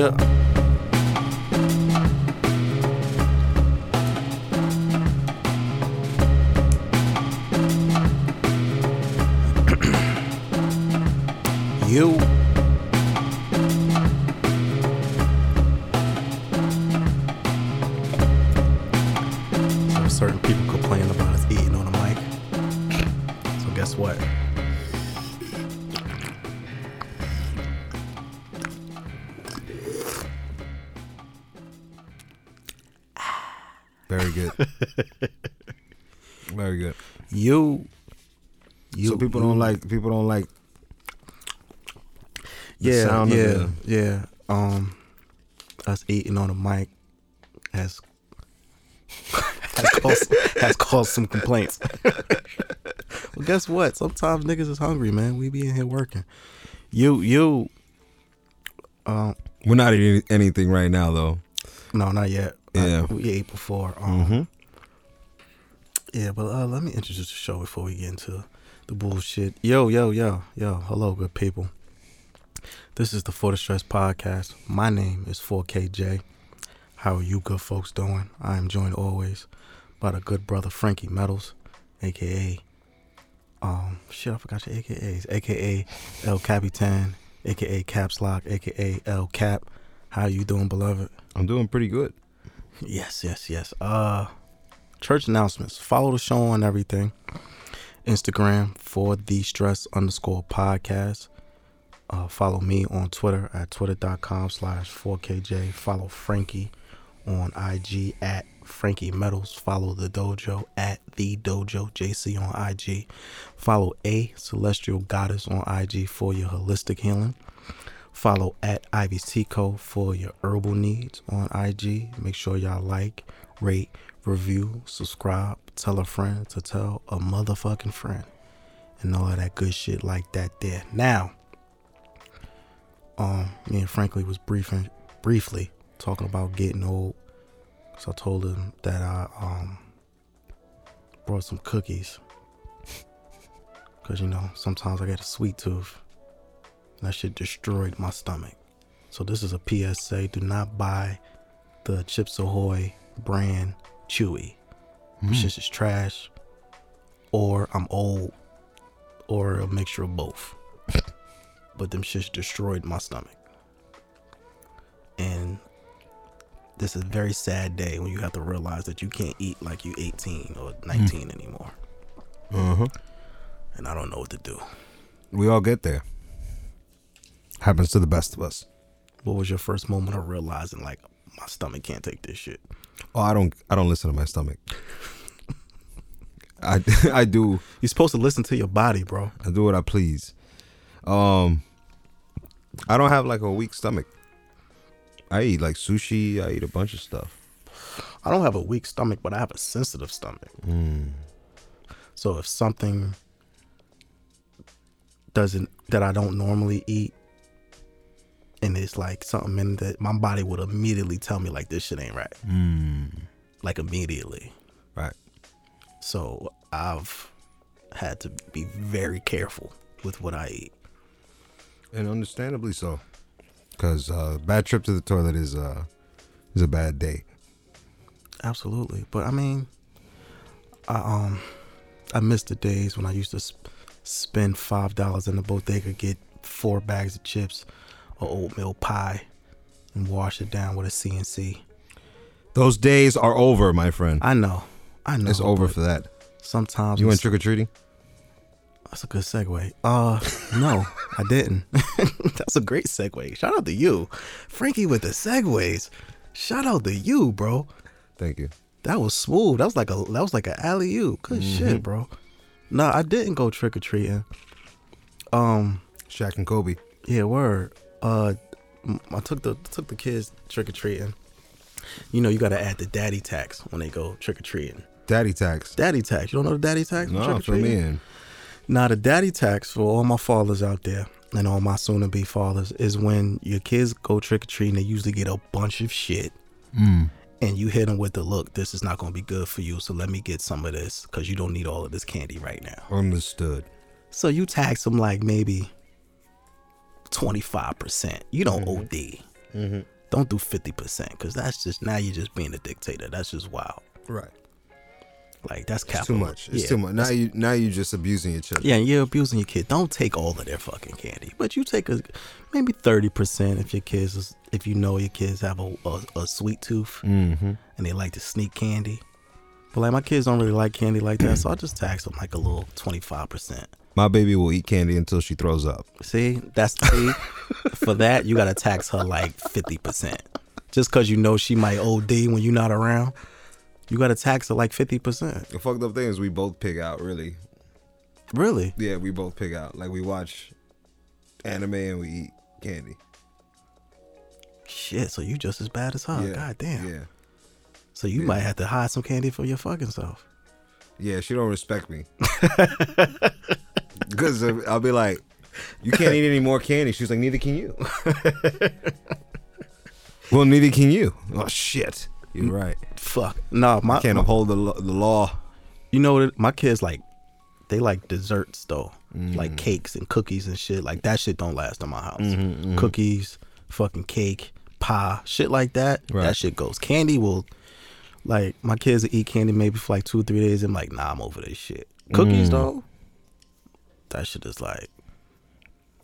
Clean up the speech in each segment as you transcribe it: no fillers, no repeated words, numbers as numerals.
Yeah. You. So certain people complain about us eating on the mic. So guess what? Very good. Very good. You. So people don't like. People don't like. Yeah. Us eating on the mic has caused some complaints. Well, guess what? Sometimes niggas is hungry, man. We be in here working. We're not eating anything right now, though. No, not yet. Yeah, we ate before. Yeah, but let me introduce the show before we get into the bullshit. Yo. Hello, good people. This is the For The Stress Podcast. My name is 4KJ. How are you good folks doing? I am joined always by the good brother Frankie Metals, a.k.a. I forgot your a.k.a.s. A.k.a. El Capitan, a.k.a. Caps Lock, a.k.a. El Cap. How are you doing, beloved? I'm doing pretty good. Yes. Church announcements. Follow the show on everything. Instagram, For The Stress _podcast. Follow me on Twitter at twitter.com/4KJ. Follow Frankie on IG at Frankie Metals. Follow The Dojo at The Dojo JC on IG. Follow A Celestial Goddess on IG for your holistic healing. Follow at Ivy Tico for your herbal needs on IG. Make sure y'all like, rate, review, subscribe, tell a friend to tell a motherfucking friend. And all of that good shit like that there. Now. Me and Frankie was briefly talking about getting old. So I told him that I brought some cookies. Because, sometimes I got a sweet tooth. And that shit destroyed my stomach. So this is a PSA. Do not buy the Chips Ahoy brand Chewy. Shit is trash. Or I'm old. Or a mixture of both. But them shits destroyed my stomach. And this is a very sad day when you have to realize that you can't eat like you 18 or 19 anymore. Uh-huh. And I don't know what to do. We all get there. Happens to the best of us. What was your first moment of realizing, like, my stomach can't take this shit? Oh, I don't listen to my stomach. I do. You're supposed to listen to your body, bro. I do what I please. I don't have like a weak stomach. I eat like sushi. I eat a bunch of stuff. I don't have a weak stomach, but I have a sensitive stomach. So if something that I don't normally eat, and it's like something in that, my body would immediately tell me like this shit ain't right. Like immediately. Right. So I've had to be very careful with what I eat. And understandably so, because bad trip to the toilet is a bad day. Absolutely, but I mean, I miss the days when I used to spend $5 in the bodega, get 4 bags of chips or oatmeal pie, and wash it down with a CNC. Those days are over, my friend. I know. It's over for that. Sometimes you went trick or treating. That's a good segue. No, I didn't. That's a great segue. Shout out to you, Frankie, with the segues. Shout out to you, bro. Thank you. That was smooth. That was like an alley-oop. Good shit, bro. No, I didn't go trick or treating. Shaq and Kobe. Yeah, word. I took the kids trick or treating. You got to add the daddy tax when they go trick or treating. Daddy tax. Daddy tax. You don't know the daddy tax? No, for me. Now, the daddy tax for all my fathers out there and all my soon-to-be fathers is when your kids go trick-or-treating, they usually get a bunch of shit. And you hit them with the, look, this is not going to be good for you, so let me get some of this because you don't need all of this candy right now. Understood. So you tax them like maybe 25%. You don't OD. Mm-hmm. Don't do 50%, because that's just, now you're just being a dictator. That's just wild. Right. Like, that's capital. It's too much. It's too much. Now you're just abusing your children. Yeah, you're abusing your kid. Don't take all of their fucking candy, but you take maybe 30% if your kids, if you know your kids have a sweet tooth, mm-hmm. and they like to sneak candy. But like, my kids don't really like candy like that, so I just tax them like a little 25%. My baby will eat candy until she throws up. See, for that you gotta tax her like 50%. Just cause you know she might OD when you're not around. You gotta tax her like 50%. The fucked up thing is we both pig out, really. Really? Yeah, we both pig out. Like, we watch anime and we eat candy. Shit, so you just as bad as her. Yeah. God damn. Yeah. So you might have to hide some candy for your fucking self. Yeah, she don't respect me. Because I'll be like, you can't eat any more candy. She's like, neither can you. Well, neither can you. Oh, shit. You're right. Fuck. No, I can't uphold the law. You know, my kids, like, they like desserts, though. Mm-hmm. Like cakes and cookies and shit. Like, that shit don't last in my house. Mm-hmm, mm-hmm. Cookies, fucking cake, pie, shit like that. Right. That shit goes. Candy will, like, my kids will eat candy maybe for like 2 or 3 days. I'm like, nah, I'm over this shit. Cookies, though, that shit is like.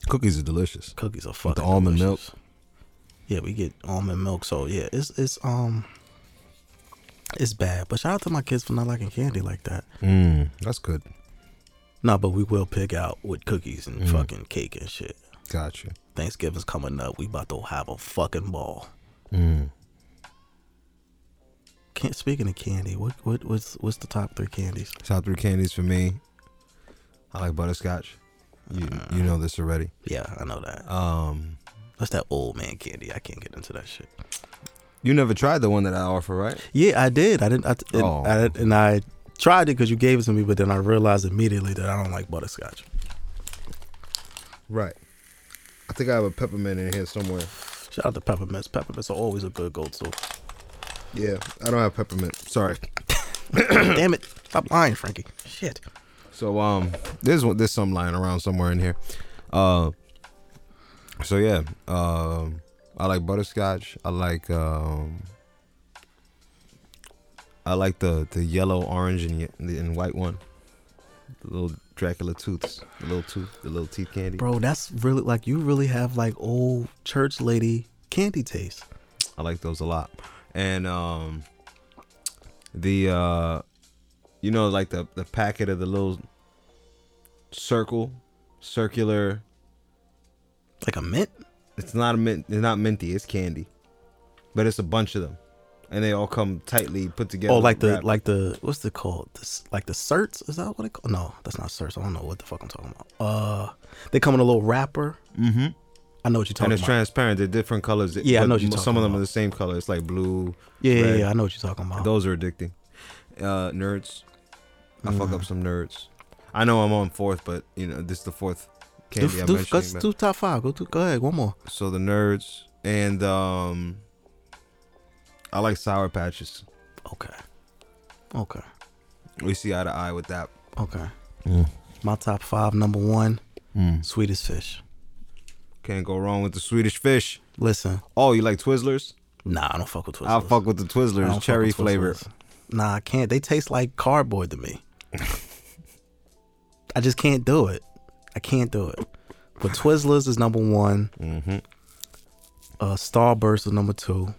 Cookies are delicious. Cookies are fucking delicious. With the almond milk. Yeah, we get almond milk. So, yeah, it's bad, but shout out to my kids for not liking candy like that. That's good. Nah, but we will pig out with cookies and fucking cake and shit. Gotcha. Thanksgiving's coming up. We about to have a fucking ball. Speaking of candy, what's the top three candies? Top three candies for me, I like butterscotch. You know this already. Yeah, I know that. That's that old man candy. I can't get into that shit. You never tried the one that I offer, right? Yeah, I did. I tried it because you gave it to me, but then I realized immediately that I don't like butterscotch. Right. I think I have a peppermint in here somewhere. Shout out to peppermints. Peppermints are always a good go-to. Yeah, I don't have peppermint. Sorry. Damn it! Stop lying, Frankie. Shit. So there's some lying around somewhere in here. I like butterscotch. I like the yellow, orange, and white one. The little Dracula tooths, the little teeth candy. Bro, that's really like, you really have like old church lady candy taste. I like those a lot, and the packet of the little circular. Like a mint. It's not a mint. It's not minty. It's candy, but it's a bunch of them, and they all come tightly put together. Oh, like the what's it called? Like the certs? Is that what it called? No, that's not certs. I don't know what the fuck I'm talking about. They come in a little wrapper. Mm-hmm. I know what you're talking about. And it's transparent. They're different colors. Yeah, I know what you're talking about. Some of them are the same color. It's like blue. Yeah, red. Yeah. I know what you're talking about. Those are addicting. Nerds. I fuck up some nerds. I know I'm on fourth, but you know this is the fourth. Let's do top five. Go ahead, one more. So the nerds, and I like Sour Patches. Okay. We see eye to eye with that. Okay. Mm. My top five, number one, Swedish Fish. Can't go wrong with the Swedish Fish. Listen. Oh, you like Twizzlers? Nah, I don't fuck with Twizzlers. I fuck with the Twizzlers, cherry flavor. Nah, I can't. They taste like cardboard to me. I just can't do it. But Twizzlers is number one. Mm-hmm. Starburst is number two.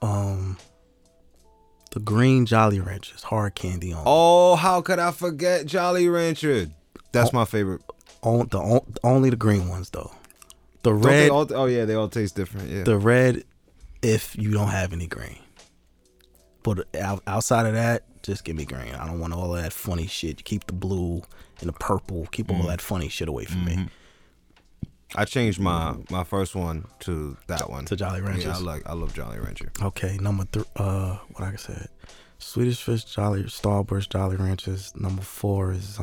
The green Jolly Ranchers, hard candy on. Oh, how could I forget Jolly Rancher? That's my favorite. Only the green ones though. The red. They all taste different. Yeah. The red, if you don't have any green. But outside of that, just give me green. I don't want all of that funny shit. Keep the blue and the purple. Keep all that funny shit away from me. I changed my first one to that one. To Jolly Ranchers. Yeah, I love Jolly Rancher. Okay, number three. What I said, Swedish Fish, Starburst, Jolly Ranchers. Number four is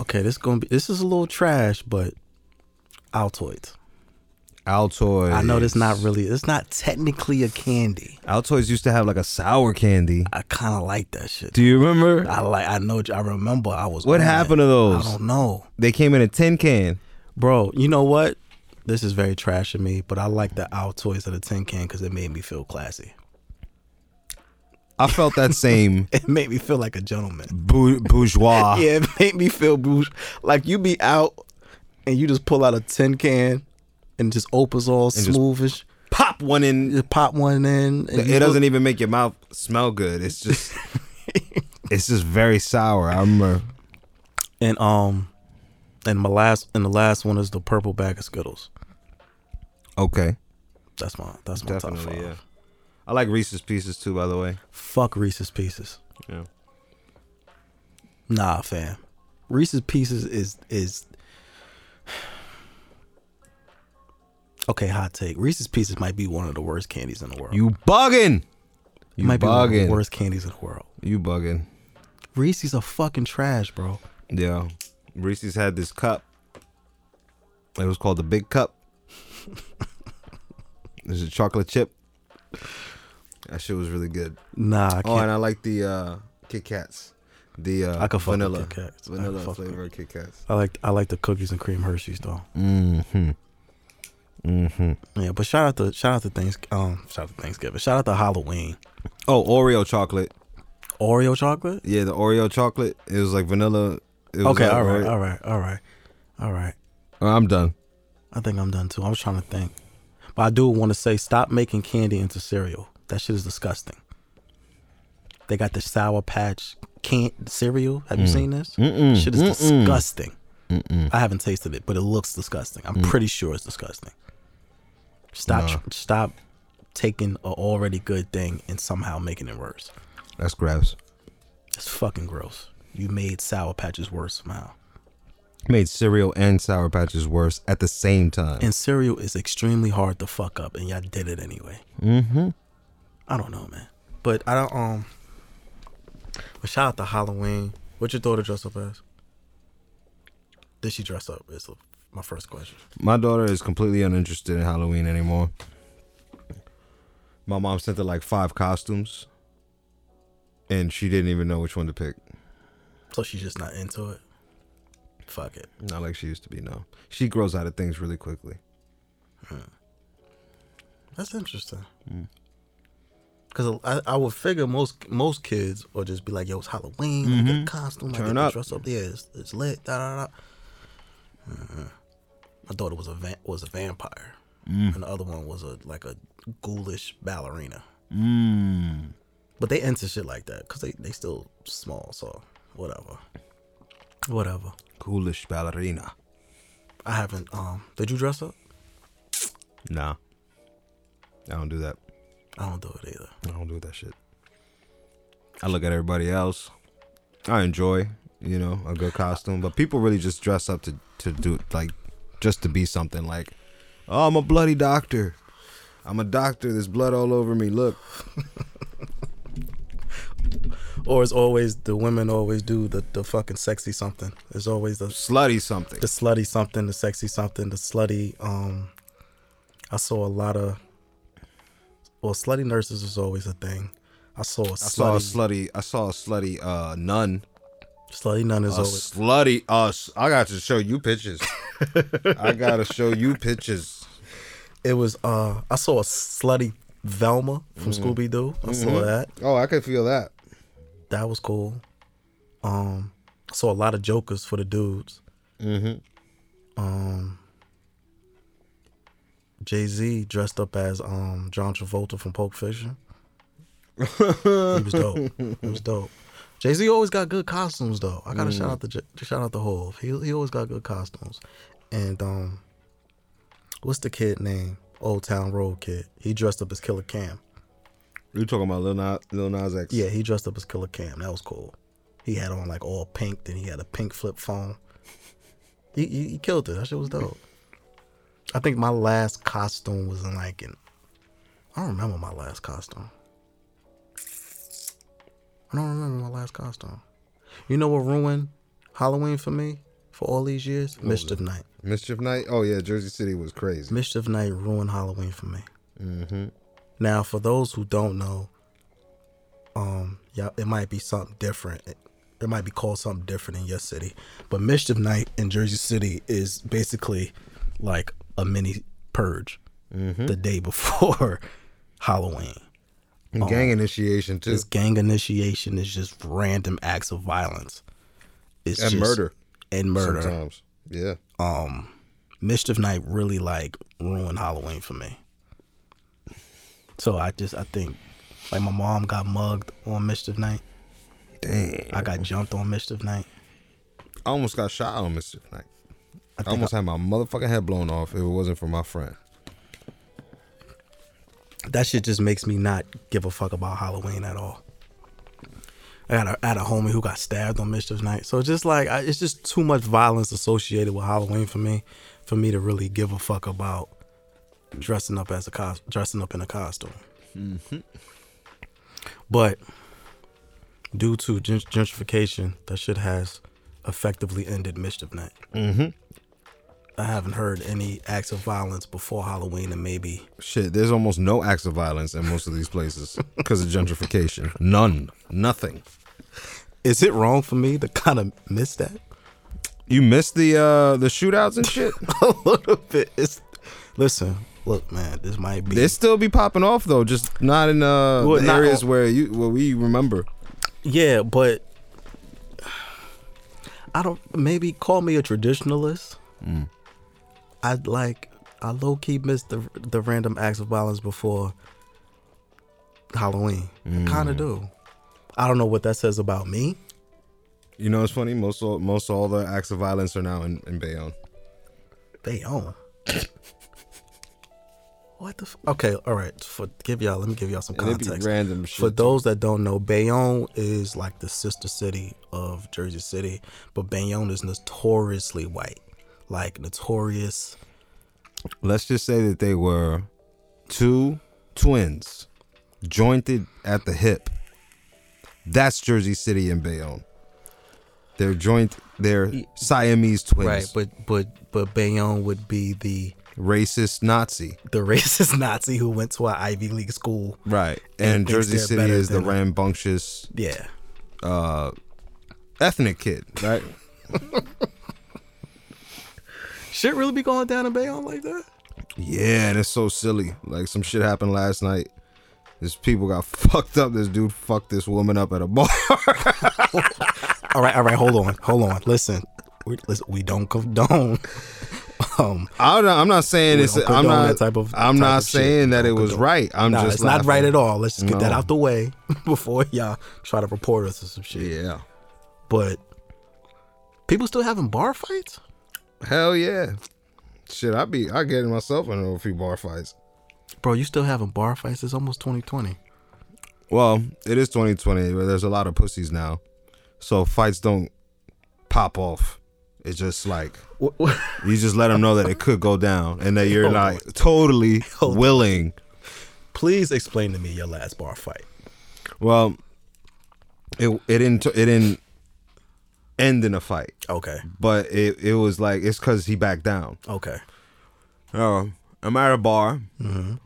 Okay, this is a little trash, but Altoids. Altoids. I know that's not really, it's not technically a candy. Altoids used to have like a sour candy. I kind of like that shit. Do you remember? I remember. I was. What happened to those? I don't know. They came in a tin can. Bro, you know what? This is very trash of me, but I like the Altoids of the tin can because it made me feel classy. I felt that same. It made me feel like a gentleman. Bourgeois. Yeah, it made me feel bourgeois. Like you be out and you just pull out a tin can and just opens all smoothish. Pop one in. Just pop one in. And it doesn't even make your mouth smell good. It's just, it's just very sour. I remember. And the last one is the purple bag of Skittles. Okay, that's my definitely, top 5. Yeah. I like Reese's Pieces too, by the way. Fuck Reese's Pieces. Yeah. Nah, fam. Reese's Pieces is okay. Hot take. Reese's Pieces might be one of the worst candies in the world. You bugging? You might be one of the worst candies in the world. You bugging? Reese's are fucking trash, bro. Yeah. Reese's had this cup. It was called the Big Cup. There's a chocolate chip. That shit was really good. Nah, I can't. Oh, and I like the Kit Kats. The I could fuck vanilla Kit Kats. Vanilla flavored Kit Kats. I like the cookies and cream Hershey's though. Yeah, but shout out to Thanksgiving. Shout out to Halloween. Oh, Oreo chocolate. Oreo chocolate? Yeah, the Oreo chocolate. It was like vanilla. Okay, like, all right. I'm done. I think I'm done too. I was trying to think. But I do want to say, stop making candy into cereal. That shit is disgusting. They got the Sour Patch cereal. Have you seen this? Shit is disgusting. I haven't tasted it, but it looks disgusting. I'm pretty sure it's disgusting. Stop taking an already good thing and somehow making it worse. That's gross. It's fucking gross. You made Sour Patches worse somehow. Made cereal and Sour Patches worse at the same time. And cereal is extremely hard to fuck up, and y'all did it anyway. I don't know, man. But I don't. But shout out to Halloween. What'd your daughter dress up as? Did she dress up? Is my first question. My daughter is completely uninterested in Halloween anymore. My mom sent her like 5 costumes, and she didn't even know which one to pick. So she's just not into it? Fuck it. Not like she used to be, no. She grows out of things really quickly. That's interesting. Because I would figure most kids would just be like, yo, it's Halloween. I get a costume. Turn I get up. Dress up. Yeah, it's lit. My daughter was a vampire. And the other one was a ghoulish ballerina. But they into shit like that because they still small, so... Whatever. Coolish ballerina. I haven't. Did you dress up? Nah. I don't do that. I don't do it either. I don't do that shit. I look at everybody else. I enjoy, a good costume, but people really just dress up to do like, just to be something. Like, oh, I'm a bloody doctor. I'm a doctor. There's blood all over me. Look. Or it's always the women always do the fucking sexy something. There's always the slutty something. The slutty something, the sexy something, the slutty. I saw a lot of. Well, slutty nurses is always a thing. I saw a slutty nun. Slutty nun is always slutty. I got to show you pictures. It was I saw a slutty Velma from Scooby Doo. I saw that. Oh, I could feel that. That was cool. I saw a lot of jokers for the dudes. Jay-Z dressed up as John Travolta from Pulp Fiction. He was dope. Jay-Z always got good costumes though. I gotta shout out to Hov. He always got good costumes. And what's the kid name? Old Town Road kid. He dressed up as Killer Cam. You talking about Lil Nas X? Yeah, he dressed up as Killer Cam. That was cool. He had on like all pink. Then he had a pink flip phone. He killed it. That shit was dope. I think my last costume was in like I don't remember my last costume. You know what ruined Halloween for me? for all these years? Mischief Night. Mischief Night? Oh, yeah. Jersey City was crazy. Mischief Night ruined Halloween for me. Mm-hmm. Now, for those who don't know, yeah, it might be something different. It might be called something different in your city. But Mischief Night in Jersey City is basically like a mini purge the day before Halloween. And gang initiation, too. This gang initiation is just random acts of violence. It's and just, murder. And murder. Sometimes, yeah. Mischief Night really, like, ruined Halloween for me. So I think, like, my mom got mugged on Mischief Night. Damn. I got jumped on Mischief Night. I almost got shot on Mischief Night. I almost had my motherfucking head blown off if it wasn't for my friend. That shit just makes me not give a fuck about Halloween at all. I had a homie who got stabbed on Mischief Night. So just like, it's just too much violence associated with Halloween for me to really give a fuck about dressing up in a costume. Mm-hmm. But due to gentrification, that shit has effectively ended Mischief Night. Mm-hmm. I haven't heard any acts of violence before Halloween, and maybe shit, there's almost no acts of violence in most of these places because of gentrification. None. Nothing. Is it wrong for me to kind of miss that? You miss the shootouts and shit? A little bit. Listen, look, man, this might be. They still be popping off though, just not in the areas where we remember. Yeah, but I don't. Maybe call me a traditionalist. Mm. I low key missed the random acts of violence before Halloween. I kind of do. I don't know what that says about me. You know, it's funny. Most all the acts of violence are now in Bayonne. Bayonne. What the? Okay, all right. Let me give y'all some context. Random shit. For those that don't know, Bayonne is like the sister city of Jersey City, but Bayonne is notoriously white. Like notorious. Let's just say that they were two twins jointed at the hip. That's Jersey City and Bayonne. They're joint. They're Siamese twins. Right, but Bayonne would be the racist Nazi. The racist Nazi who went to an Ivy League school. Right, and Jersey City is the rambunctious, ethnic kid. Right. Shit really be going down in Bayonne like that? Yeah, and it's so silly. Like, some shit happened last night. This people got fucked up. This dude fucked this woman up at a bar. All right, hold on. Listen, we don't condone. I'm not saying that it was right. It's laughing. Not right at all. Let's just get that out the way before y'all try to report us or some shit. Yeah, but people still having bar fights. Hell yeah. Shit, I get myself in a few bar fights. Bro, you still having bar fights? It's almost 2020. Well, it is 2020, but there's a lot of pussies now. So fights don't pop off. It's just like, you just let them know that it could go down and that you're not totally willing. Please explain to me your last bar fight. Well, it didn't end in a fight. Okay. But it was like, it's because he backed down. Okay. I'm at a bar,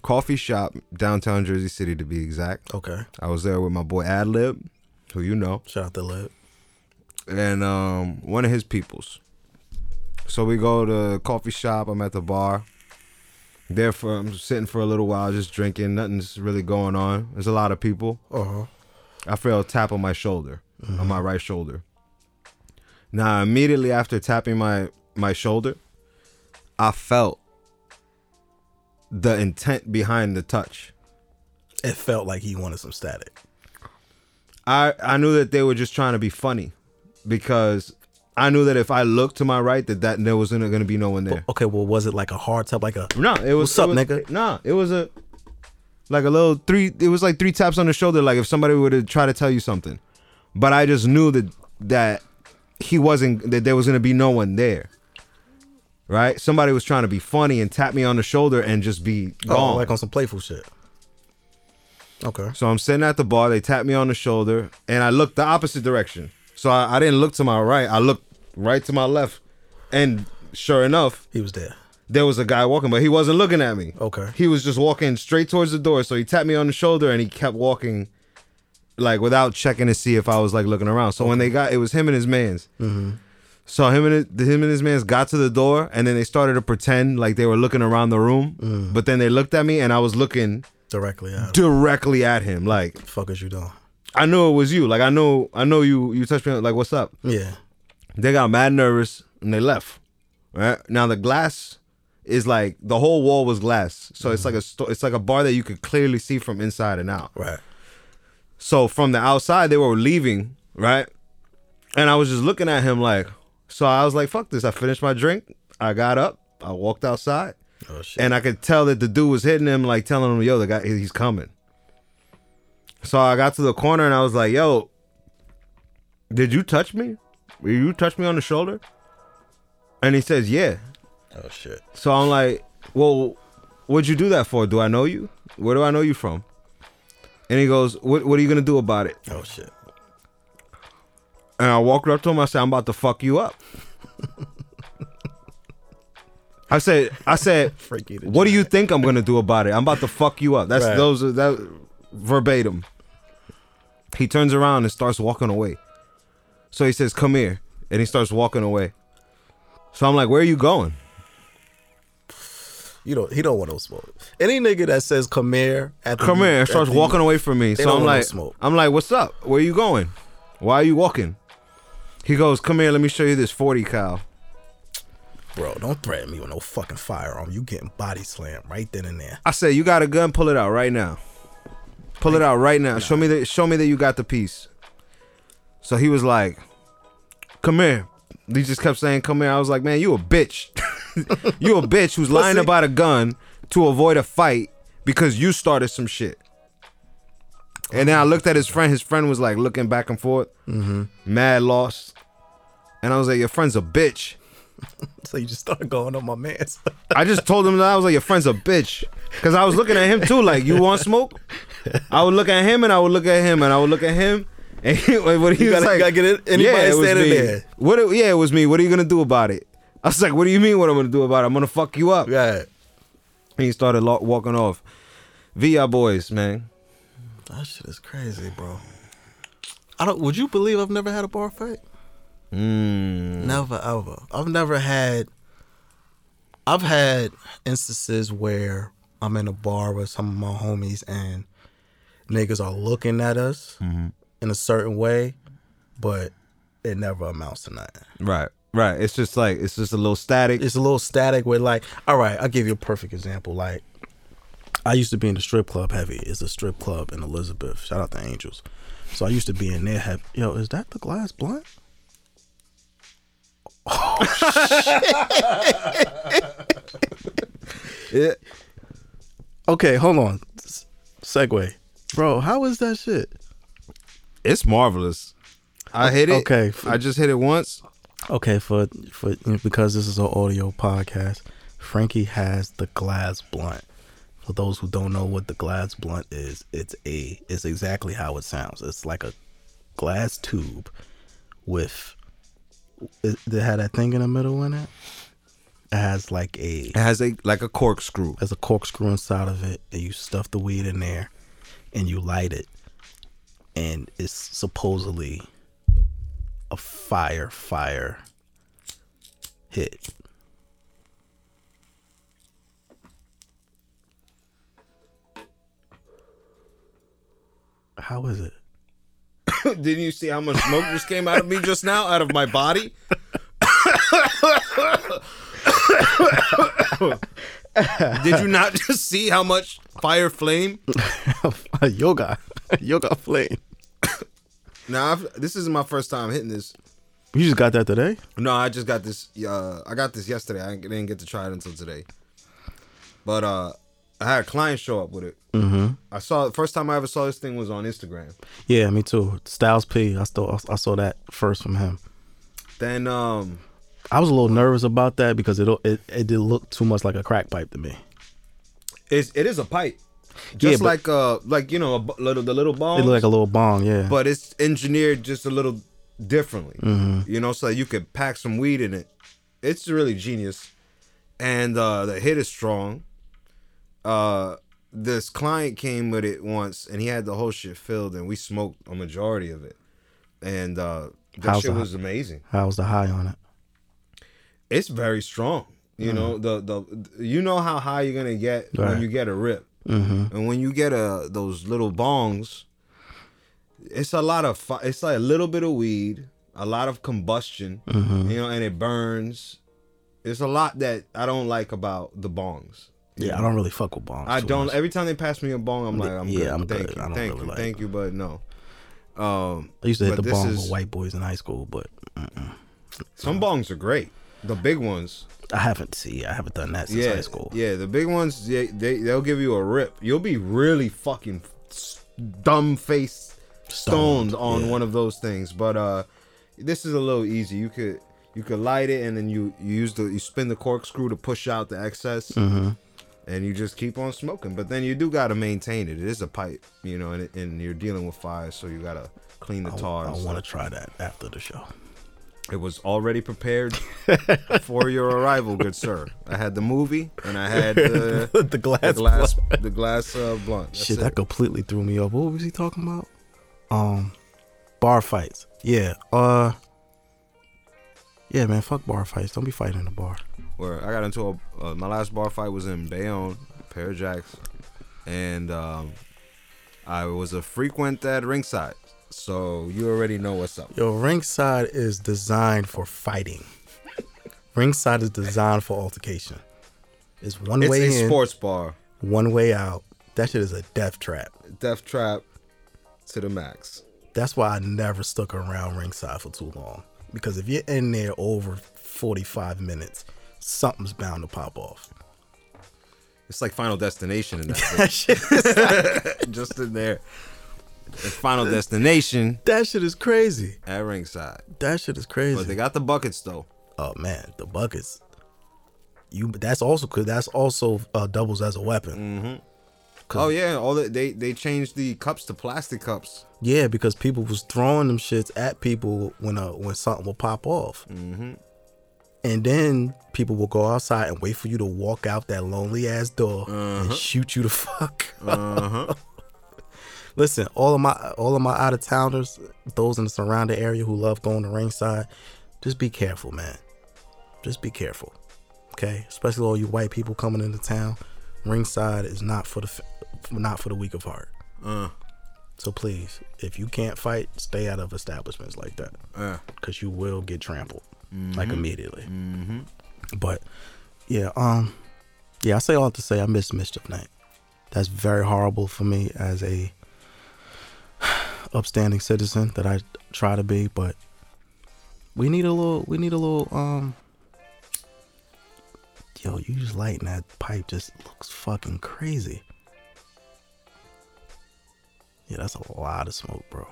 coffee shop, downtown Jersey City to be exact. Okay. I was there with my boy Adlib, who you know. Shout out to Lib. And one of his peoples. So we go to coffee shop, I'm at the bar. I'm sitting for a little while, just drinking, nothing's really going on. There's a lot of people. Uh-huh. I feel a tap on my shoulder, on my right shoulder. Now, immediately after tapping my shoulder, I felt the intent behind the touch. It felt like he wanted some static. I knew that they were just trying to be funny because I knew that if I looked to my right, that there wasn't going to be no one there. Okay, well, was it like a hard tap? Like a... No, it was... What's up, nigga? No, it was a... Like a little three... It was like three taps on the shoulder, like if somebody were to try to tell you something. But I just knew that there was going to be no one there, right? Somebody was trying to be funny and tap me on the shoulder and just be gone. Like on some playful shit. Okay. So I'm sitting at the bar. They tapped me on the shoulder and I looked the opposite direction. So I didn't look to my right. I looked right to my left And sure enough, he was there. There was a guy walking, but he wasn't looking at me. Okay. He was just walking straight towards the door. So he tapped me on the shoulder and he kept walking, like, without checking to see if I was, like, looking around. So when they got, it was him and his mans. Mm-hmm. So him and his mans got to the door, and then they started to pretend like they were looking around the room. Mm. But then they looked at me, and I was looking directly at him. Like, what the fuck is you doing? I knew it was you. Like, I know you touched me. Like, what's up? Yeah. They got mad nervous and they left. Right now, the glass is like, the whole wall was glass, so mm-hmm. it's like a bar that you could clearly see from inside and out. Right. So from the outside, they were leaving. Right. And I was just looking at him like. So I was like, fuck this. I finished my drink. I got up. I walked outside. Oh, shit. And I could tell that the dude was hitting him, like telling him, yo, the guy, he's coming. So I got to the corner and I was like, yo, did you touch me? You touched me on the shoulder? And he says, yeah. Oh, shit. So I'm like, well, what'd you do that for? Do I know you? Where do I know you from? And he goes, what are you going to do about it? Oh, shit. And I walked up to him. I said, I'm about to fuck you up. I said, what do you think I'm going to do about it? I'm about to fuck you up. That's right. That verbatim. He turns around and starts walking away. So he says, come here. And he starts walking away. So I'm like, where are you going? He don't want no smoke. Any nigga that says, come here. And starts walking away from me. So I'm like, what's up? Where are you going? Why are you walking? He goes, come here, let me show you this 40 cal. Bro, don't threaten me with no fucking firearm. You getting body slammed right then and there. I said, you got a gun, pull it out right now. Pull it out right now. Nah. Show me that you got the piece. So he was like, come here. He just kept saying, come here. I was like, man, you a bitch. You a bitch who's lying about a gun to avoid a fight because you started some shit. And then I looked at his friend. His friend was like looking back and forth, mm-hmm. mad lost. And I was like, your friend's a bitch. So you just started going on my man's. I just told him that. I was like, your friend's a bitch. Because I was looking at him too, like, you want smoke? I would look at him. And he was like, yeah, it was me. What are you going to do about it? I was like, what do you mean what I'm going to do about it? I'm going to fuck you up. Yeah. And he started walking off. Via boys, man. That shit is crazy, bro. Would you believe I've never had a bar fight? Mm. Never, ever. I've had instances where I'm in a bar with some of my homies and niggas are looking at us mm-hmm. in a certain way, but it never amounts to nothing. Right. Right. It's just a little static. It's a little static where, like, all right, I'll give you a perfect example. Like, I used to be in the strip club heavy. It's a strip club in Elizabeth. Shout out to Angels. So I used to be in there heavy. Yo, is that the glass blunt? Oh, shit. Yeah. Okay, hold on. Segue. Bro, how is that shit? It's marvelous. I hit it. Okay. I just hit it once. Okay, for because this is an audio podcast, Frankie has the glass blunt. For those who don't know what the glass blunt is, it's exactly how it sounds. It's like a glass tube with, they had that thing in the middle in it. It has a corkscrew. There's a corkscrew inside of it, and you stuff the weed in there, and you light it, and it's supposedly a fire hit. How is it? Didn't you see how much smoke just came out of me just now, out of my body? Did you not just see how much fire flame? Yoga flame. Now, this isn't my first time hitting this. You just got that today? No, I just got this. I got this yesterday. I didn't get to try it until today. But I had a client show up with it. Mm-hmm. I saw it. First time I ever saw this thing was on Instagram. Yeah, me too. Styles P. I saw that first from him. Then I was a little nervous about that because it did look too much like a crack pipe to me. It is a pipe, just like the little bong. It looked like a little bong, yeah. But it's engineered just a little differently, mm-hmm. So you could pack some weed in it It's really genius. And the hit is strong. This client came with it once, and he had the whole shit filled, and we smoked a majority of it. And that shit was amazing. How's the high on it? It's very strong. You know the you know how high you're gonna get when you get a rip, and when you get a those little bongs, it's a lot of it's like a little bit of weed, a lot of combustion, you know, and it burns. It's a lot that I don't like about the bongs. Yeah, I don't really fuck with bongs. I don't. Every time they pass me a bong, I'm like, I'm good. I'm thank good. You, I don't thank really you, like thank it. You, but no. I used to hit the bong with white boys in high school, but some bongs are great. The big ones. I haven't done that since high school. Yeah, the big ones, they'll give you a rip. You'll be really fucking dumb-faced stoned on one of those things. But this is a little easy. You could light it, and then you spin the corkscrew to push out the excess, and you just keep on smoking. But then you do gotta maintain it. It is a pipe, you know, and you're dealing with fire, so you gotta clean the tar. I want to try that after the show. It was already prepared for your arrival, good sir. I had the movie and I had the glass blunt. That's shit, that completely threw me off. What was he talking about? Bar fights. Yeah. Yeah, man. Fuck bar fights. Don't be fighting in the bar. Where I got into my last bar fight was in Bayonne, a pair of jacks, and I was a frequent at Ringside. So you already know what's up. Yo, Ringside is designed for fighting. Ringside is designed for altercation. It's one way in. It's a sports bar. One way out. That shit is a death trap. Death trap to the max. That's why I never stuck around Ringside for too long. Because if you're in there over 45 minutes, something's bound to pop off. It's like Final Destination in that shit. Just in there. It's Final Destination. That shit is crazy. At Ringside. That shit is crazy. But they got the buckets though. Oh man, the buckets. That's also doubles as a weapon. Mm-hmm. Oh yeah, they changed the cups to plastic cups. Yeah, because people was throwing them shits at people when something will pop off. Mm-hmm. And then people will go outside and wait for you to walk out that lonely ass door and shoot you the fuck. Listen, all of my out of towners, those in the surrounding area who love going to Ringside, just be careful, man. Just be careful, okay? Especially all you white people coming into town. Ringside is not for the weak of heart. So please, if you can't fight, stay out of establishments like that, because you will get trampled like immediately. But I say all to say I miss Mischief Night. That's very horrible for me as a upstanding citizen that I try to be, but we need a little yo, you just lighting that pipe just looks fucking crazy. Yeah, that's a lot of smoke, bro.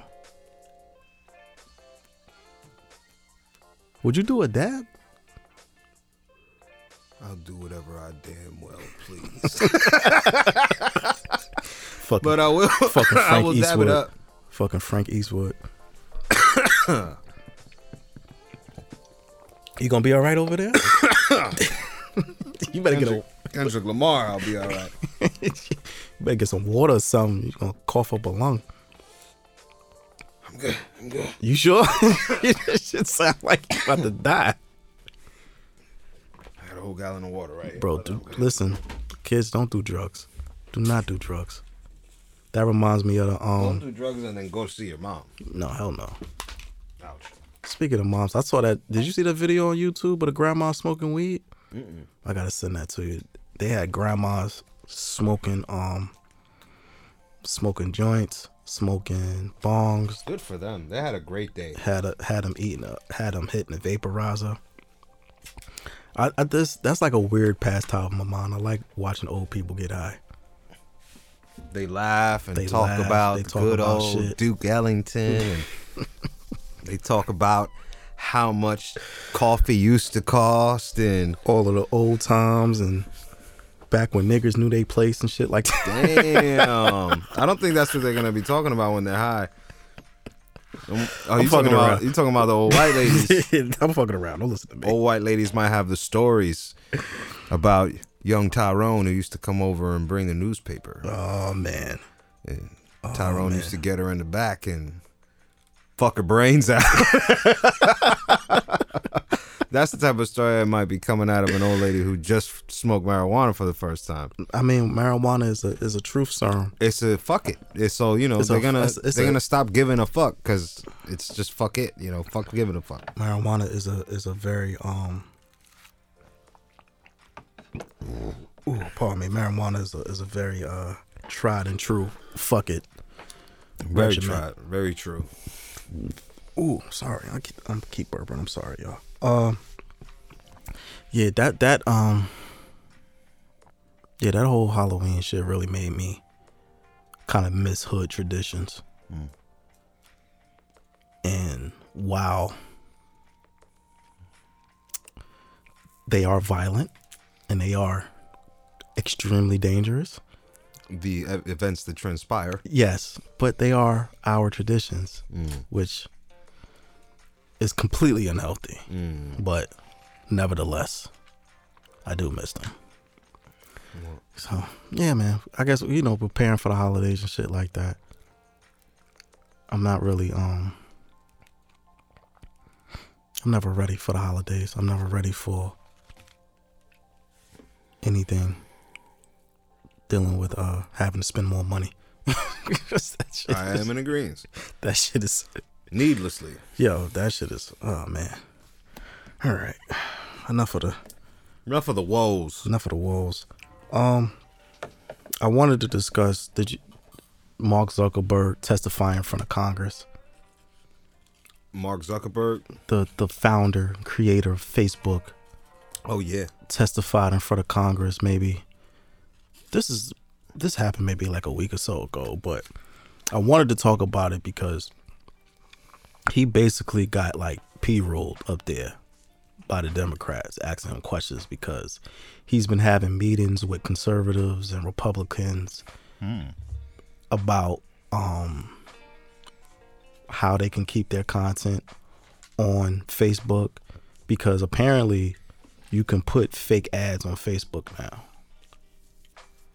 Would you do a dab? I'll do whatever I damn well please. Fucking, but I will. Fucking Frank I will Eastwood. Dab it up. Fucking Frank Eastwood. You gonna be all right over there? You better Kendrick Lamar. I'll be all right. You better get some water or something. You gonna cough up a lung. I'm good. You sure? That shit sound like you about to die. I got a whole gallon of water right here. Bro, listen, kids, don't do drugs. Do not do drugs. That reminds me of the Don't do drugs and then go see your mom. No, hell no. Ouch. Speaking of moms, I saw that. Did you see that video on YouTube of the grandma smoking weed? Mm-mm. I gotta send that to you. They had grandmas smoking joints, smoking bongs. Good for them. They had a great day. Had them hitting a vaporizer. That's like a weird pastime of my mind. I like watching old people get high. They laugh and they talk about good old shit. Duke Ellington. And they talk about how much coffee used to cost and all of the old times and back when niggers knew they place and shit like that. Damn. I don't think that's what they're going to be talking about when they're high. I'm fucking around. You talking about the old white ladies? I'm fucking around. Don't listen to me. Old white ladies might have the stories about young Tyrone who used to come over and bring the newspaper. Oh man, and Tyrone used to get her in the back and fuck her brains out. That's the type of story that might be coming out of an old lady who just smoked marijuana for the first time. I mean, marijuana is a truth serum. It's a fuck it. It's so, you know, they're gonna stop giving a fuck because it's just fuck it. You know, fuck giving a fuck. Marijuana is a very Marijuana is a very tried and true fuck it. Very tried, very true. Ooh, sorry. I keep burping. I'm sorry, y'all. Yeah, that whole Halloween shit really made me kind of miss hood traditions. Mm. And wow, they are violent and they are extremely dangerous. The events that transpire. Yes, but they are our traditions, which is completely unhealthy, but nevertheless, I do miss them. Yeah. So, yeah, man, I guess, you know, preparing for the holidays and shit like that, I'm not really, I'm never ready for the holidays. I'm never ready for anything dealing with having to spend more money. I am in agreement. That shit is... needlessly. Yo, that shit is... oh, man. All right. Enough of the woes. I wanted to discuss... did you... Mark Zuckerberg testify in front of Congress. Mark Zuckerberg? The founder, creator of Facebook. Oh, yeah. Testified in front of Congress, maybe... This happened maybe like a week or so ago, but I wanted to talk about it because... he basically got like P-rolled up there by the Democrats asking him questions because he's been having meetings with conservatives and Republicans about how they can keep their content on Facebook, because apparently you can put fake ads on Facebook now.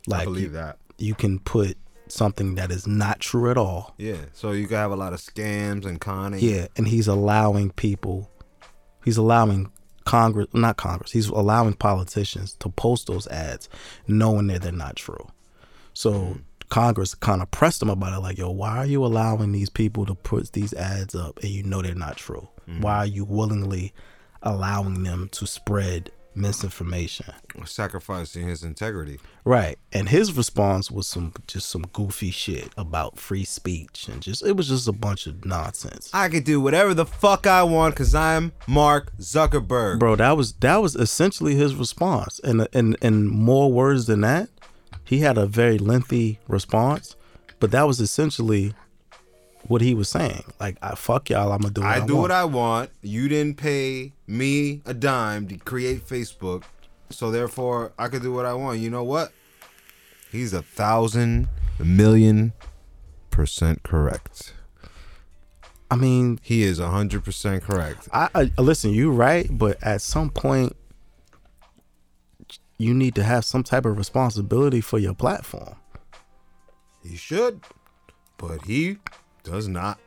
Like, I believe that. You can put something that is not true at all. Yeah, so you can have a lot of scams and conning. Yeah, and he's allowing politicians to post those ads knowing that they're not true. So Congress kind of pressed them about it, like, yo, why are you allowing these people to put these ads up and you know they're not true? Why are you willingly allowing them to spread misinformation, sacrificing his integrity? Right. And his response was some goofy shit about free speech and it was just a bunch of nonsense. I could do whatever the fuck I want because I'm Mark Zuckerberg. Bro, that was essentially his response. And in more words than that, he had a very lengthy response, but that was essentially what he was saying. Like, fuck y'all, I'm gonna do what I want. I do what I want. You didn't pay me a dime to create Facebook, so therefore I could do what I want. You know what? He's 1,000,000,000% correct. I mean, he is 100% correct. I listen, you right, but at some point you need to have some type of responsibility for your platform. He should, but he does not.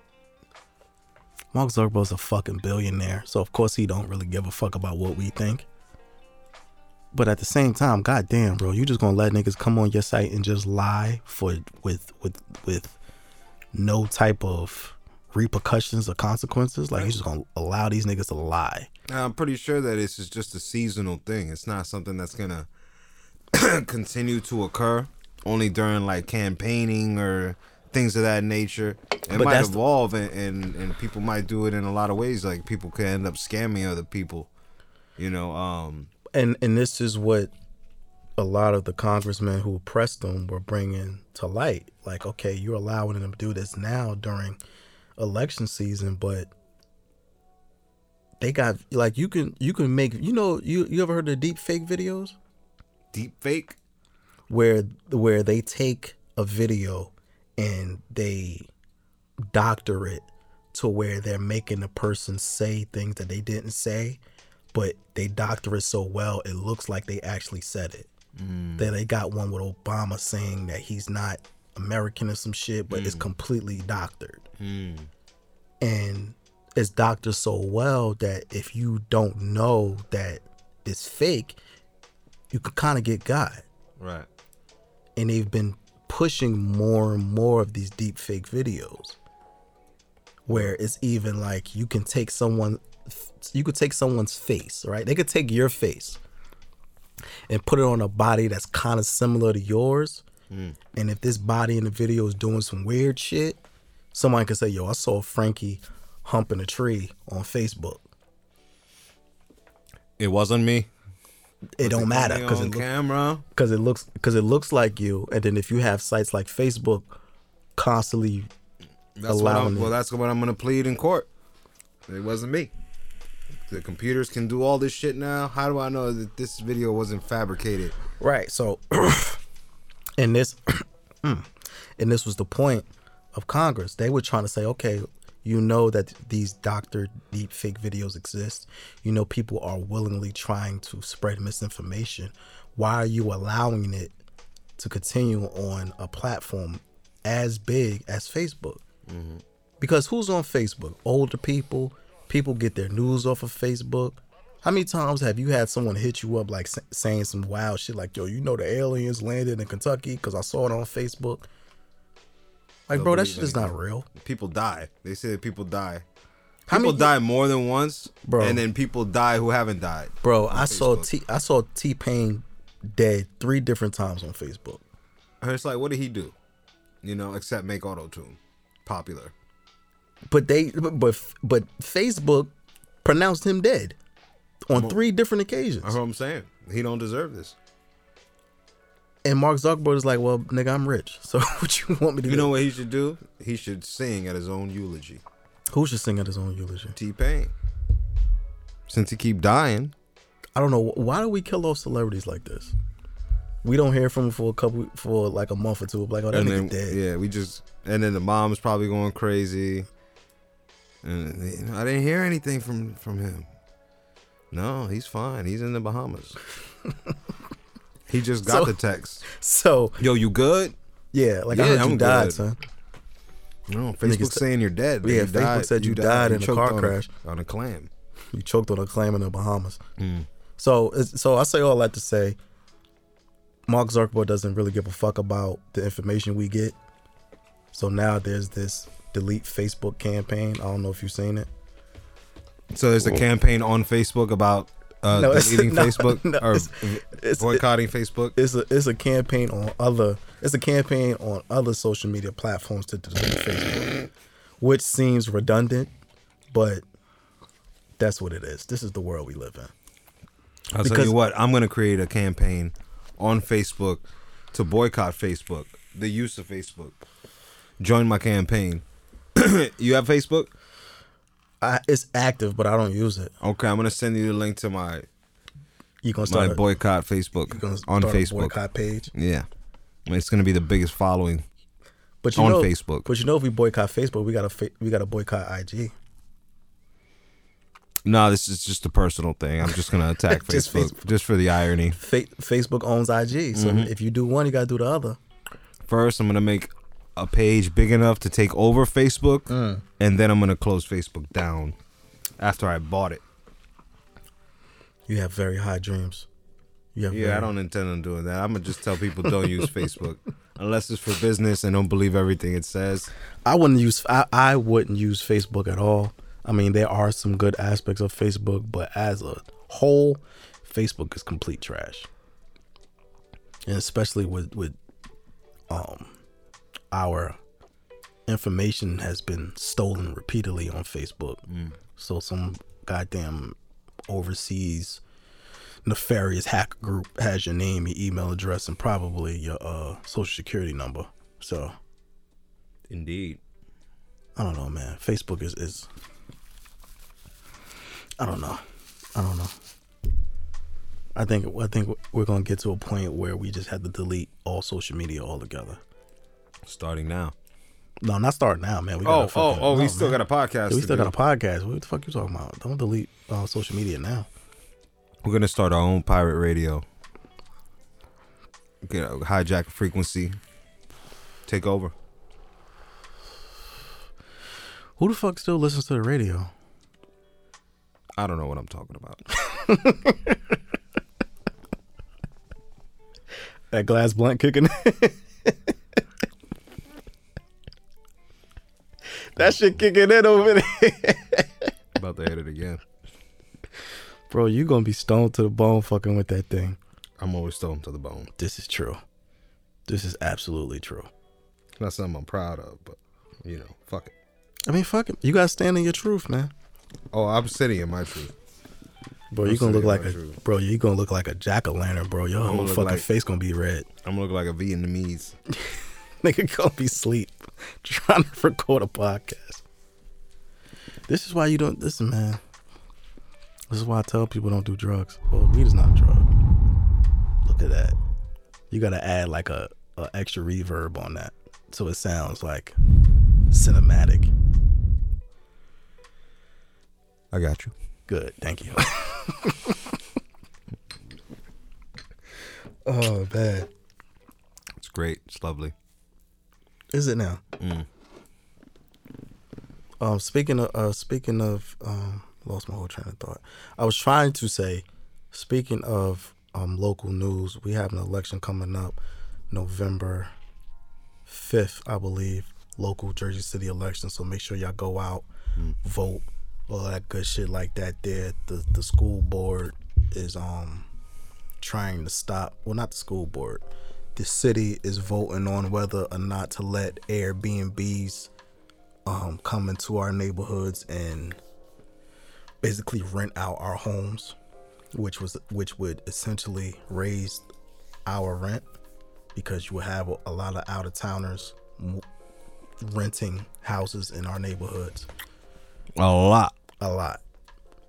Mark Zuckerberg's a fucking billionaire, so of course he don't really give a fuck about what we think. But at the same time, goddamn, bro, you just gonna let niggas come on your site and just lie with no type of repercussions or consequences? Like, he's just gonna allow these niggas to lie? I'm pretty sure that this is just a seasonal thing. It's not something that's gonna continue to occur. Only during like campaigning or things of that nature. It might evolve, and people might do it in a lot of ways. Like, people could end up scamming other people, you know. And this is what a lot of the congressmen who pressed them were bringing to light. Like, okay, you're allowing them to do this now during election season, but they got like you can make, you know, you ever heard of deep fake videos? Deep fake, where they take a video and they doctor it to where they're making the person say things that they didn't say, but they doctor it so well it looks like they actually said it. Then they got one with Obama saying that he's not American or some shit, but it's completely doctored. And it's doctored so well that if you don't know that it's fake, you could kind of get got. Right. And they've been pushing more and more of these deep fake videos where it's even like you can take someone, you could take someone's face, right? They could take your face and put it on a body that's kind of similar to yours. And if this body in the video is doing some weird shit, somebody could say, yo, I saw Frankie humping a tree on Facebook. It wasn't me. It don't matter because it looks like you. And then if you have sites like Facebook constantly allowing it. Well, that's what I'm going to plead in court. It wasn't me. The computers can do all this shit now. How do I know that this video wasn't fabricated? Right. So, and this was the point of Congress. They were trying to say, okay, you know that these doctored deep fake videos exist. You know people are willingly trying to spread misinformation. Why are you allowing it to continue on a platform as big as Facebook? Mm-hmm. Because who's on Facebook? Older people. People get their news off of Facebook. How many times have you had someone hit you up like saying some wild shit like, yo, you know the aliens landed in Kentucky because I saw it on Facebook? Like, bro, that shit is not real. People die. They say that people die. People die more than once, bro. And then people die who haven't died. Bro, I saw T-Pain dead 3 different times on Facebook. And it's like, what did he do? You know, except make auto-tune popular. But Facebook pronounced him dead on 3 different occasions. That's what I'm saying. He don't deserve this. And Mark Zuckerberg is like, well, nigga, I'm rich. So what you want me to do? You know what he should do? He should sing at his own eulogy. Who should sing at his own eulogy? T-Pain. Since he keep dying. I don't know. Why do we kill off celebrities like this? We don't hear from him for like a month or two. Like, oh, that nigga dead. Yeah, and then the mom's probably going crazy. And I didn't hear anything from him. No, he's fine. He's in the Bahamas. He just got the text. So, yo, you good? Yeah, like, yeah, I heard you died, son. No, Facebook's saying you're dead. Yeah, Facebook said you died in a car crash. On a clam. You choked on a clam in the Bahamas. So I say all that to say, Mark Zuckerberg doesn't really give a fuck about the information we get. So now there's this delete Facebook campaign. I don't know if you've seen it. So there's a campaign on Facebook about boycotting Facebook. It's a campaign on other social media platforms to delete Facebook, which seems redundant, but that's what it is. This is the world we live in. I'll tell you what, I'm going to create a campaign on Facebook to boycott Facebook, the use of Facebook. Join my campaign. You have Facebook? It's active, but I don't use it. Okay, I'm gonna send you the link to my. You gonna start my boycott Facebook on Facebook boycott page? Yeah, it's gonna be the biggest following. But you on Facebook. But you know, if we boycott Facebook, we gotta boycott IG. No, this is just a personal thing. I'm just gonna attack Facebook just for the irony. Facebook owns IG, so if you do one, you gotta do the other. First, I'm gonna make a page big enough to take over Facebook, and then I'm going to close Facebook down after I bought it. You have very high dreams. I don't intend on doing that. I'm going to just tell people don't use Facebook unless it's for business and don't believe everything it says. I wouldn't use Facebook at all. I mean, there are some good aspects of Facebook, but as a whole, Facebook is complete trash. And especially with our information has been stolen repeatedly on Facebook. So some goddamn overseas nefarious hacker group has your name, your email address, and probably your social security number. So indeed, I don't know, man. Facebook is I don't know. I think we're gonna get to a point where we just have to delete all social media altogether. Starting now. No, not starting now, man. We we still got a podcast. Yeah, we still got a podcast. What the fuck you talking about? Don't delete social media now. We're gonna start our own pirate radio. You know, hijack a frequency. Take over. Who the fuck still listens to the radio? I don't know what I'm talking about. That glass blunt kicking. That shit kicking in over there. About to hit it again. Bro, you gonna be stoned to the bone fucking with that thing. I'm always stoned to the bone. This is true. This is absolutely true. It's not something I'm proud of, but, you know, fuck it. I mean, fuck it. You gotta stand in your truth, man. Oh, I'm sitting in my truth. Bro, you gonna look like a truth. Bro, you gonna look like a jack-o'-lantern, bro. Your whole fucking face gonna be red. I'm gonna look like a Vietnamese. Nigga gonna be asleep trying to record a podcast. This is why you don't listen, man. This is why I tell people don't do drugs. Well, weed is not a drug. Look at that. You gotta add like a extra reverb on that so it sounds like cinematic. I got you. Good, thank you. Oh, bad. It's great. It's lovely. Is it now? Speaking of, lost my whole train of thought. I was trying to say, speaking of local news, we have an election coming up, November 5th, I believe. Local Jersey City election. So make sure y'all go out, vote. All that good shit like that there. The school board is trying to stop. Well, not the school board. The city is voting on whether or not to let Airbnbs come into our neighborhoods and basically rent out our homes, which would essentially raise our rent because you would have a lot of out-of-towners renting houses in our neighborhoods. A lot.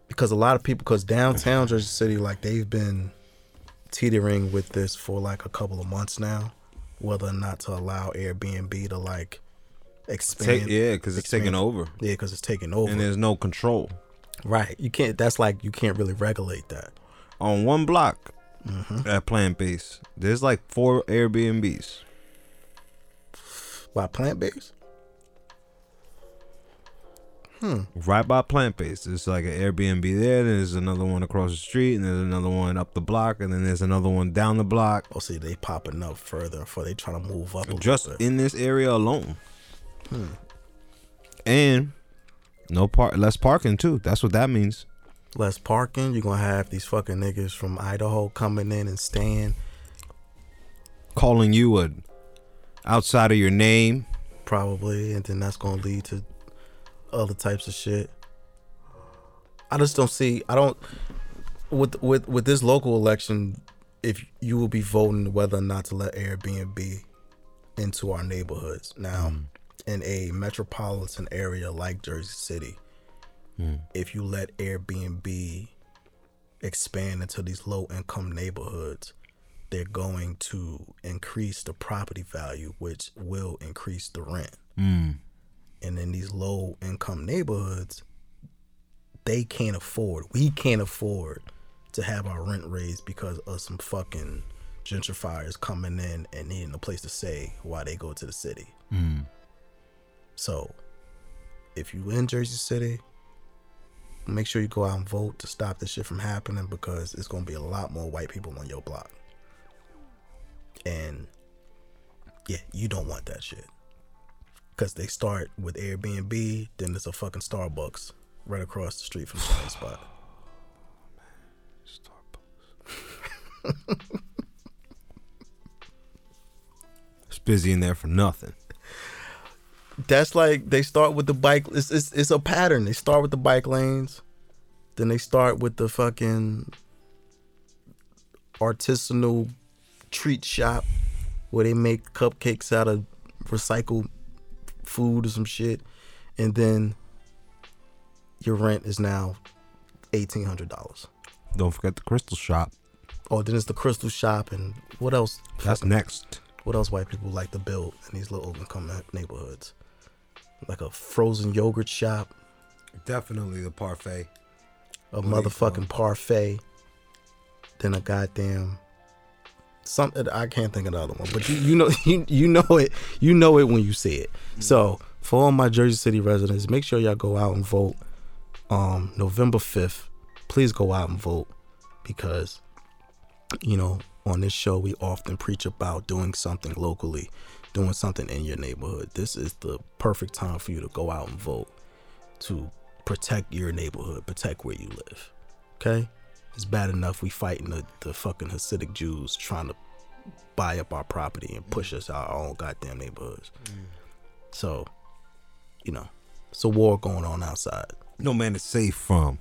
Because a lot of people, because downtown Jersey City, like they've been teetering with this for like a couple of months now, whether or not to allow Airbnb to like expand. Because it's taking over. Yeah, because it's taking over. And there's no control. Right. You can't really regulate that. On one block at Plant Base, there's like 4 Airbnbs. By Plant Base? Right by Plant Base. There's like an Airbnb there, then there's another one across the street, and there's another one up the block, and then there's another one down the block. Oh, see, they popping up further before they trying to move up. Just in this area alone. And less parking too. That's what that means. Less parking. You're gonna have these fucking niggas from Idaho coming in and staying, calling you outside of your name, probably, and then that's gonna lead to other types of shit. I just don't see. I don't. With this local election, if you will be voting whether or not to let Airbnb into our neighborhoods now in a metropolitan area like Jersey City, if you let Airbnb expand into these low income neighborhoods, they're going to increase the property value, which will increase the rent. And in these low income neighborhoods, we can't afford to have our rent raised because of some fucking gentrifiers coming in and needing a place to stay while they go to the city. So if you in Jersey City, make sure you go out and vote to stop this shit from happening, because it's going to be a lot more white people on your block. And yeah, you don't want that shit. Because they start with Airbnb, then there's a fucking Starbucks right across the street from the same spot. Oh, man. Starbucks. It's busy in there for nothing. That's like, they start with the bike. It's a pattern. They start with the bike lanes. Then they start with the fucking artisanal treat shop where they make cupcakes out of recycled food or some shit, and then your rent is now $1,800. Don't forget the crystal shop. Oh, then it's the crystal shop, and what else? That's next. What else white people like to build in these little open neighborhoods? like a frozen yogurt shop. Definitely the parfait. A motherfucking parfait. Then a goddamn something. I can't think of the other one, but you know it when you see it. So for all my Jersey City residents, make sure y'all go out and vote. November 5th, please go out and vote, because you know on this show we often preach about doing something locally, doing something in your neighborhood. This is the perfect time for you to go out and vote, to protect your neighborhood, protect where you live. Okay? It's bad enough we fighting the fucking Hasidic Jews trying to buy up our property and push us out our own goddamn neighborhoods. So, you know, it's a war going on outside. No man is safe from.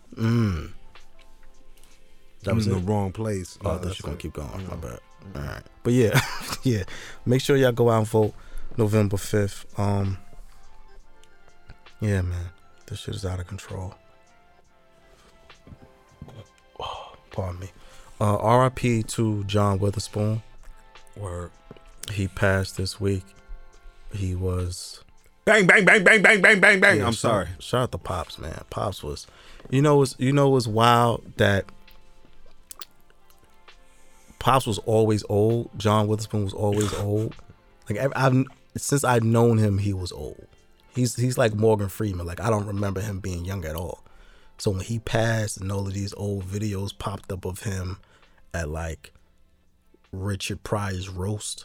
That was in the wrong place. Oh, no, I thought you were going to keep going. No. My bad. All right. But yeah, yeah. Make sure y'all go out and vote November 5th. Yeah, man. This shit is out of control. Pardon me. RIP to John Witherspoon. Word. He passed this week. He was bang, bang, bang, bang, bang, bang, bang, bang. Yeah, I'm sorry. Shout out to Pops, man. Pops was, it was wild that Pops was always old. John Witherspoon was always old. Like since I've known him, he was old. He's like Morgan Freeman. Like I don't remember him being young at all. So when he passed and all of these old videos popped up of him at like Richard Pryor's roast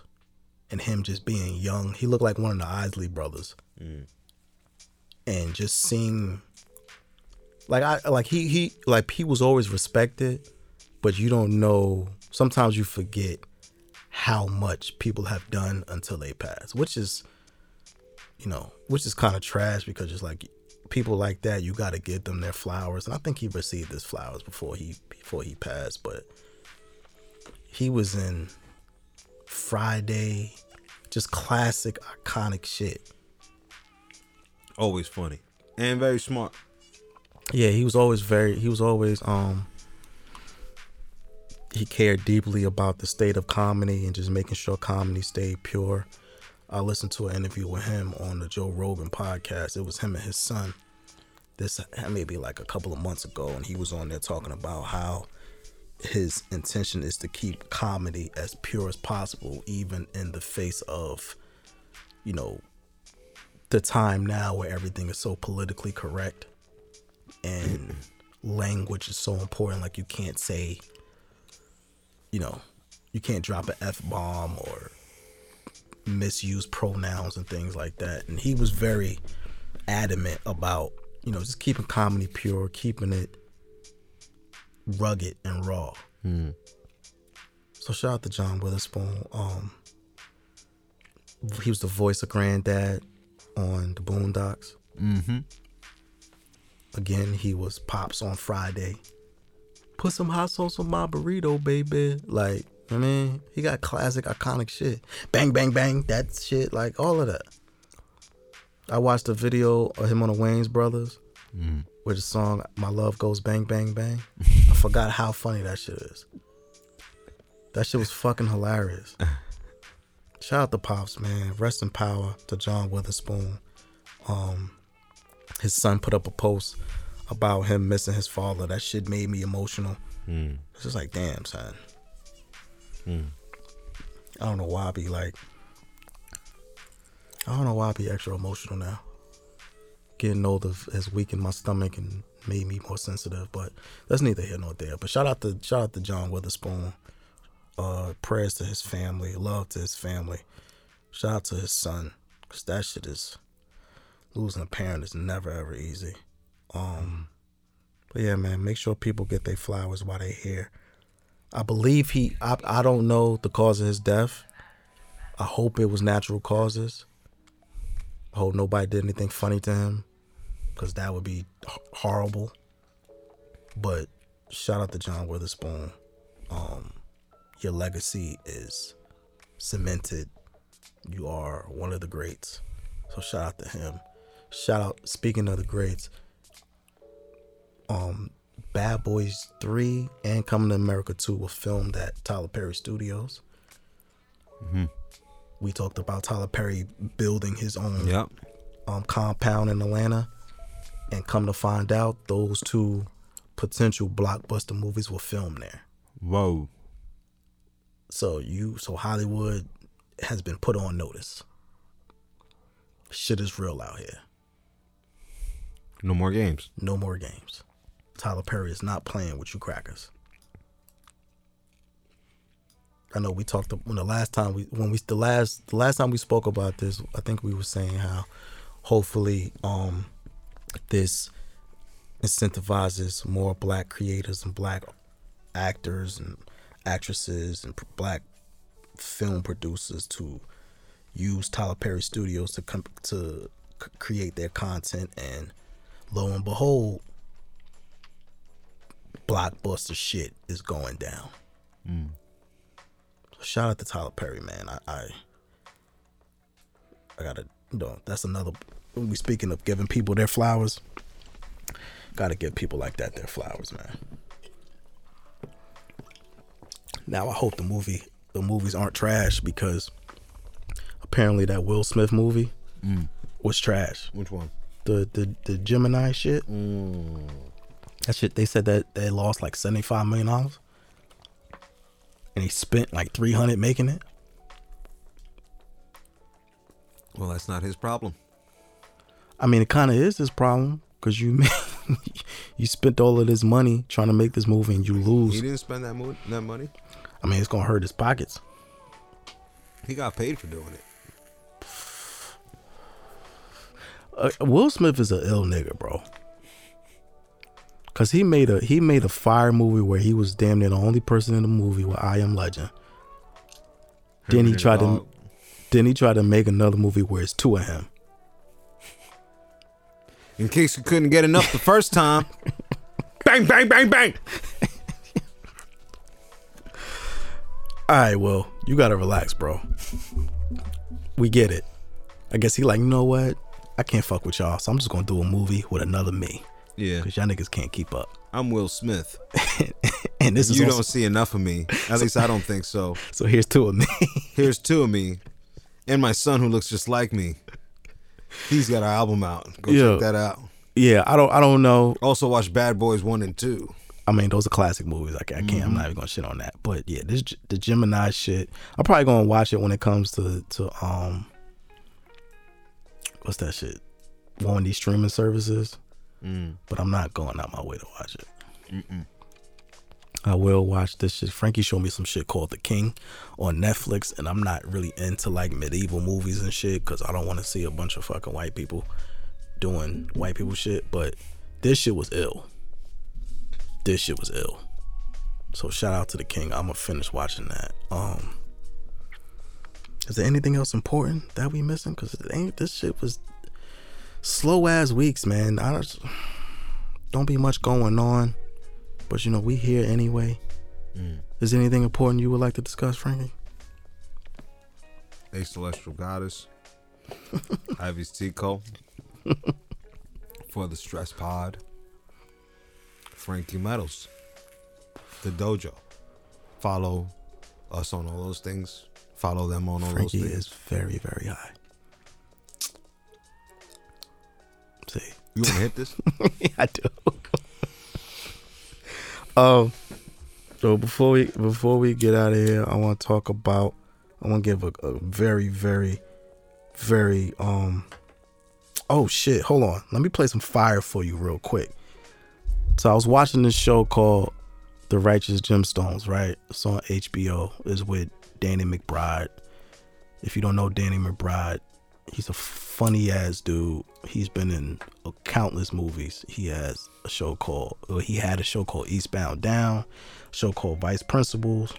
and him just being young, he looked like one of the Isley brothers. And just seeing he was always respected, but you don't know, sometimes you forget how much people have done until they pass, which is kind of trash, because it's like people like that, you got to give them their flowers. And I think he received his flowers before he passed. But he was in Friday, just classic, iconic shit. Always funny and very smart. Yeah, he was always he cared deeply about the state of comedy and just making sure comedy stayed pure. I listened to an interview with him on the Joe Rogan podcast. It was him and his son. This maybe like a couple of months ago, and he was on there talking about how his intention is to keep comedy as pure as possible, even in the face of, the time now where everything is so politically correct and language is so important. Like you can't say, you can't drop an F-bomb or misuse pronouns and things like that. And he was very adamant about just keeping comedy pure, keeping it rugged and raw. So shout out to John Witherspoon. He was the voice of Granddad on the Boondocks. Again, he was Pops on Friday. Put some hot sauce on my burrito, baby. Like, I mean, he got classic, iconic shit. Bang, bang, bang, that shit, like all of that. I watched a video of him on the Wayans Brothers with the song My Love Goes Bang, Bang, Bang. I forgot how funny that shit is. That shit was fucking hilarious. Shout out to Pops, man. Rest in power to John Witherspoon. His son put up a post about him missing his father. That shit made me emotional. It's just like, damn, son. I don't know why I be like, I don't know why I be extra emotional now. Getting older has weakened my stomach and made me more sensitive, but that's neither here nor there. But shout out to John Witherspoon. Prayers to his family, love to his family. Shout out to his son, cause that shit is, losing a parent is never ever easy. But yeah, man, make sure people get their flowers while they're here. I believe I don't know the cause of his death. I hope it was natural causes. I hope nobody did anything funny to him, because that would be horrible. But shout out to John Witherspoon. Your legacy is cemented. You are one of the greats. So shout out to him. Shout out, speaking of the greats, Bad Boys 3 and Coming to America 2 were filmed at Tyler Perry Studios. We talked about Tyler Perry building his own compound in Atlanta, and come to find out those two potential blockbuster movies were filmed there. Whoa. So Hollywood has been put on notice. Shit is real out here. No more games. No more games. Tyler Perry is not playing with you crackers. I know we talked when the last time we when we the last time we spoke about this, I think we were saying how hopefully this incentivizes more black creators and black actors and actresses and black film producers to use Tyler Perry Studios to come to create their content, and lo and behold, blockbuster shit is going down. Mm. Shout out to Tyler Perry, man. I gotta, you know, that's another. We speaking of giving people their flowers. Gotta give people like that their flowers, man. Now I hope the movies aren't trash, because apparently that Will Smith movie was trash. Which one? The Gemini shit. Mm. That shit. They said that they lost like $75 million. And he spent like $300 making it. Well, that's not his problem. I mean, it kind of is his problem, because you spent all of this money trying to make this movie and you lose. He didn't spend that money. I mean, it's gonna hurt his pockets. He got paid for doing it. Will Smith is an ill nigga, bro. Cause he made a fire movie where he was damn near the only person in the movie with I Am Legend. Then he tried to make another movie where it's two of him. In case you couldn't get enough the first time. Bang, bang, bang, bang. All right, well, you gotta relax, bro. We get it. I guess he like, you know what? I can't fuck with y'all, so I'm just gonna do a movie with another me. Yeah, because y'all niggas can't keep up. I'm Will Smith. And this is you also, don't see enough of me. At least I don't think so. So here's two of me. Here's two of me. And my son, who looks just like me. He's got an album out. Go check that out. Yeah, I don't know. Also watch Bad Boys 1 and 2. I mean, those are classic movies. I'm not even gonna shit on that. But yeah, the Gemini shit, I'm probably gonna watch it when it comes to what's that shit? One of these streaming services. But I'm not going out my way to watch it. Mm-mm. I will watch this shit. Frankie showed me some shit called The King on Netflix, and I'm not really into like medieval movies and shit, because I don't want to see a bunch of fucking white people doing white people shit. But this shit was ill. So shout out to The King. I'm gonna finish watching that. Is there anything else important that we missing? Because this shit was slow ass weeks, man. I don't be much going on, but you know we here anyway. Is there anything important you would like to discuss, Frankie? A Celestial Goddess, Ivy Tico, For The Stress Pod, Frankie Metals, The Dojo. Follow us on all those things. Follow them on all Frankie those things. Frankie is very, very high. You want to hit this? Yeah, I do. So before we get out of here, I want to talk about. I want to give a very, very, very. Oh shit! Hold on. Let me play some fire for you real quick. So I was watching this show called The Righteous Gemstones. Right, it's on HBO. It's with Danny McBride. If you don't know Danny McBride, he's a funny ass dude. He's been in countless movies. He had a show called Eastbound Down, a show called Vice Principals.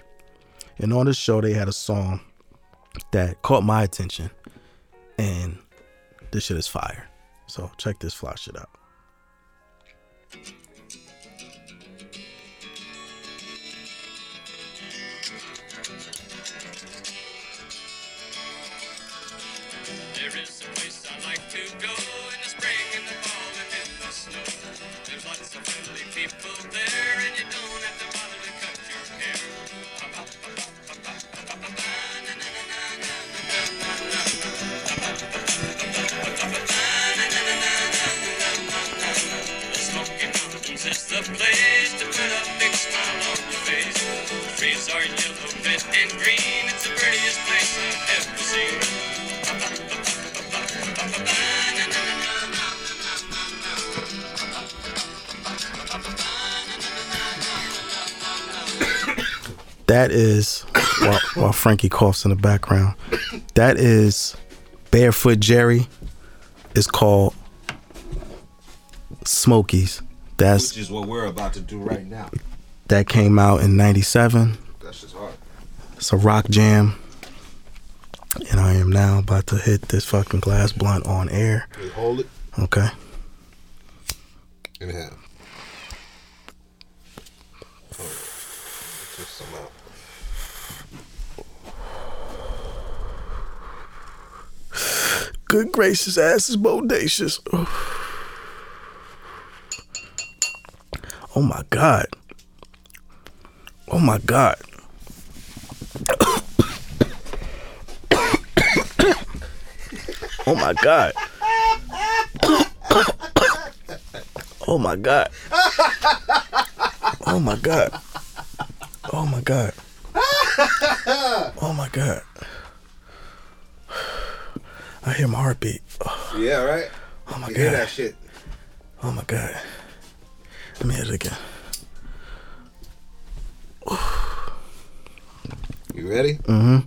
And on this show, they had a song that caught my attention. And this shit is fire. So check this fly shit out. dressed in green, it's the prettiest place I've ever seen. That is, while Frankie coughs in the background, that is Barefoot Jerry. It's called Smokies. That's, which is what we're about to do right now. That came out in 97. That's just hard. It's a rock jam. And I am now about to hit this fucking glass blunt on air. Wait, hold it. Okay. And it happened. Good gracious, ass is bodacious. Oh my God. Oh my God. Oh my God. Oh my God. Oh my God. Oh my God. Oh my God. I hear my heartbeat. Oh. Yeah, right? Oh my God. You hear that shit. Oh my God. Let me hit it again. You ready? Mm-hmm.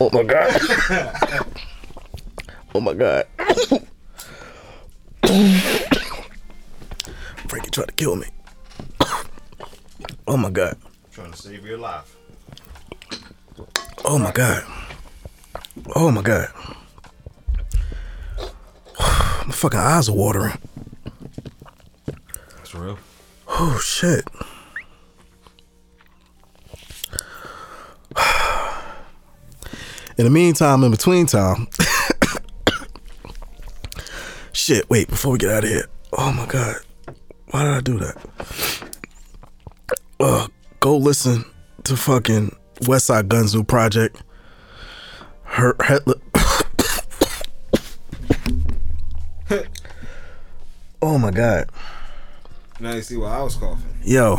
Oh my God. Oh my God. Frankie tried to kill me. Oh my God. Trying to save your life. Oh my God. Oh my God. My fucking eyes are watering. That's real. Oh shit. In the meantime, in between time. Shit, wait, before we get out of here. Oh my God. Why did I do that? Go listen to fucking Westside Guns' new project. Oh my God. Now you see why I was coughing. Yo.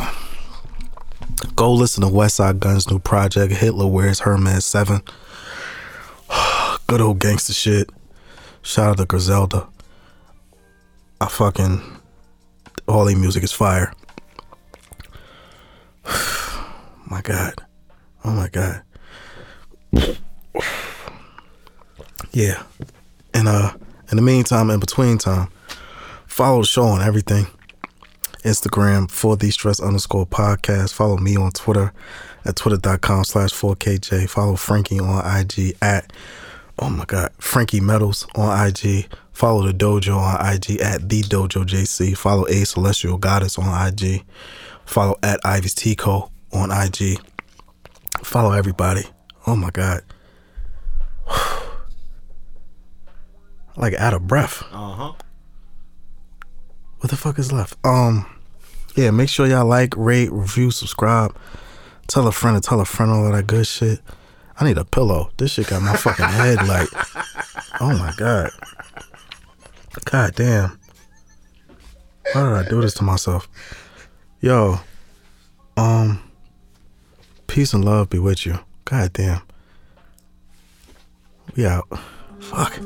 Go listen to Westside Guns' new project, Hitler Wears Hermès 7. Good old gangster shit. Shout out to Griselda. I fucking, all their music is fire. My God. Oh my God. Yeah. And in the meantime, in between time, follow the show on everything. Instagram, @forthestress_podcast. Follow me on Twitter at twitter.com/4KJ. Follow Frankie on IG at Frankie Metals on IG. Follow The Dojo on IG at The Dojo JC. Follow A Celestial Goddess on IG. Follow at Ivy Tico on IG. Follow everybody. Oh my God. Like out of breath. Uh-huh. What the fuck is left? Yeah, make sure y'all like, rate, review, subscribe. Tell a friend to tell a friend, all that good shit. I need a pillow. This shit got my fucking head like, oh my God. God damn. Why did I do this to myself? Yo, peace and love be with you. God damn. We out. Fuck.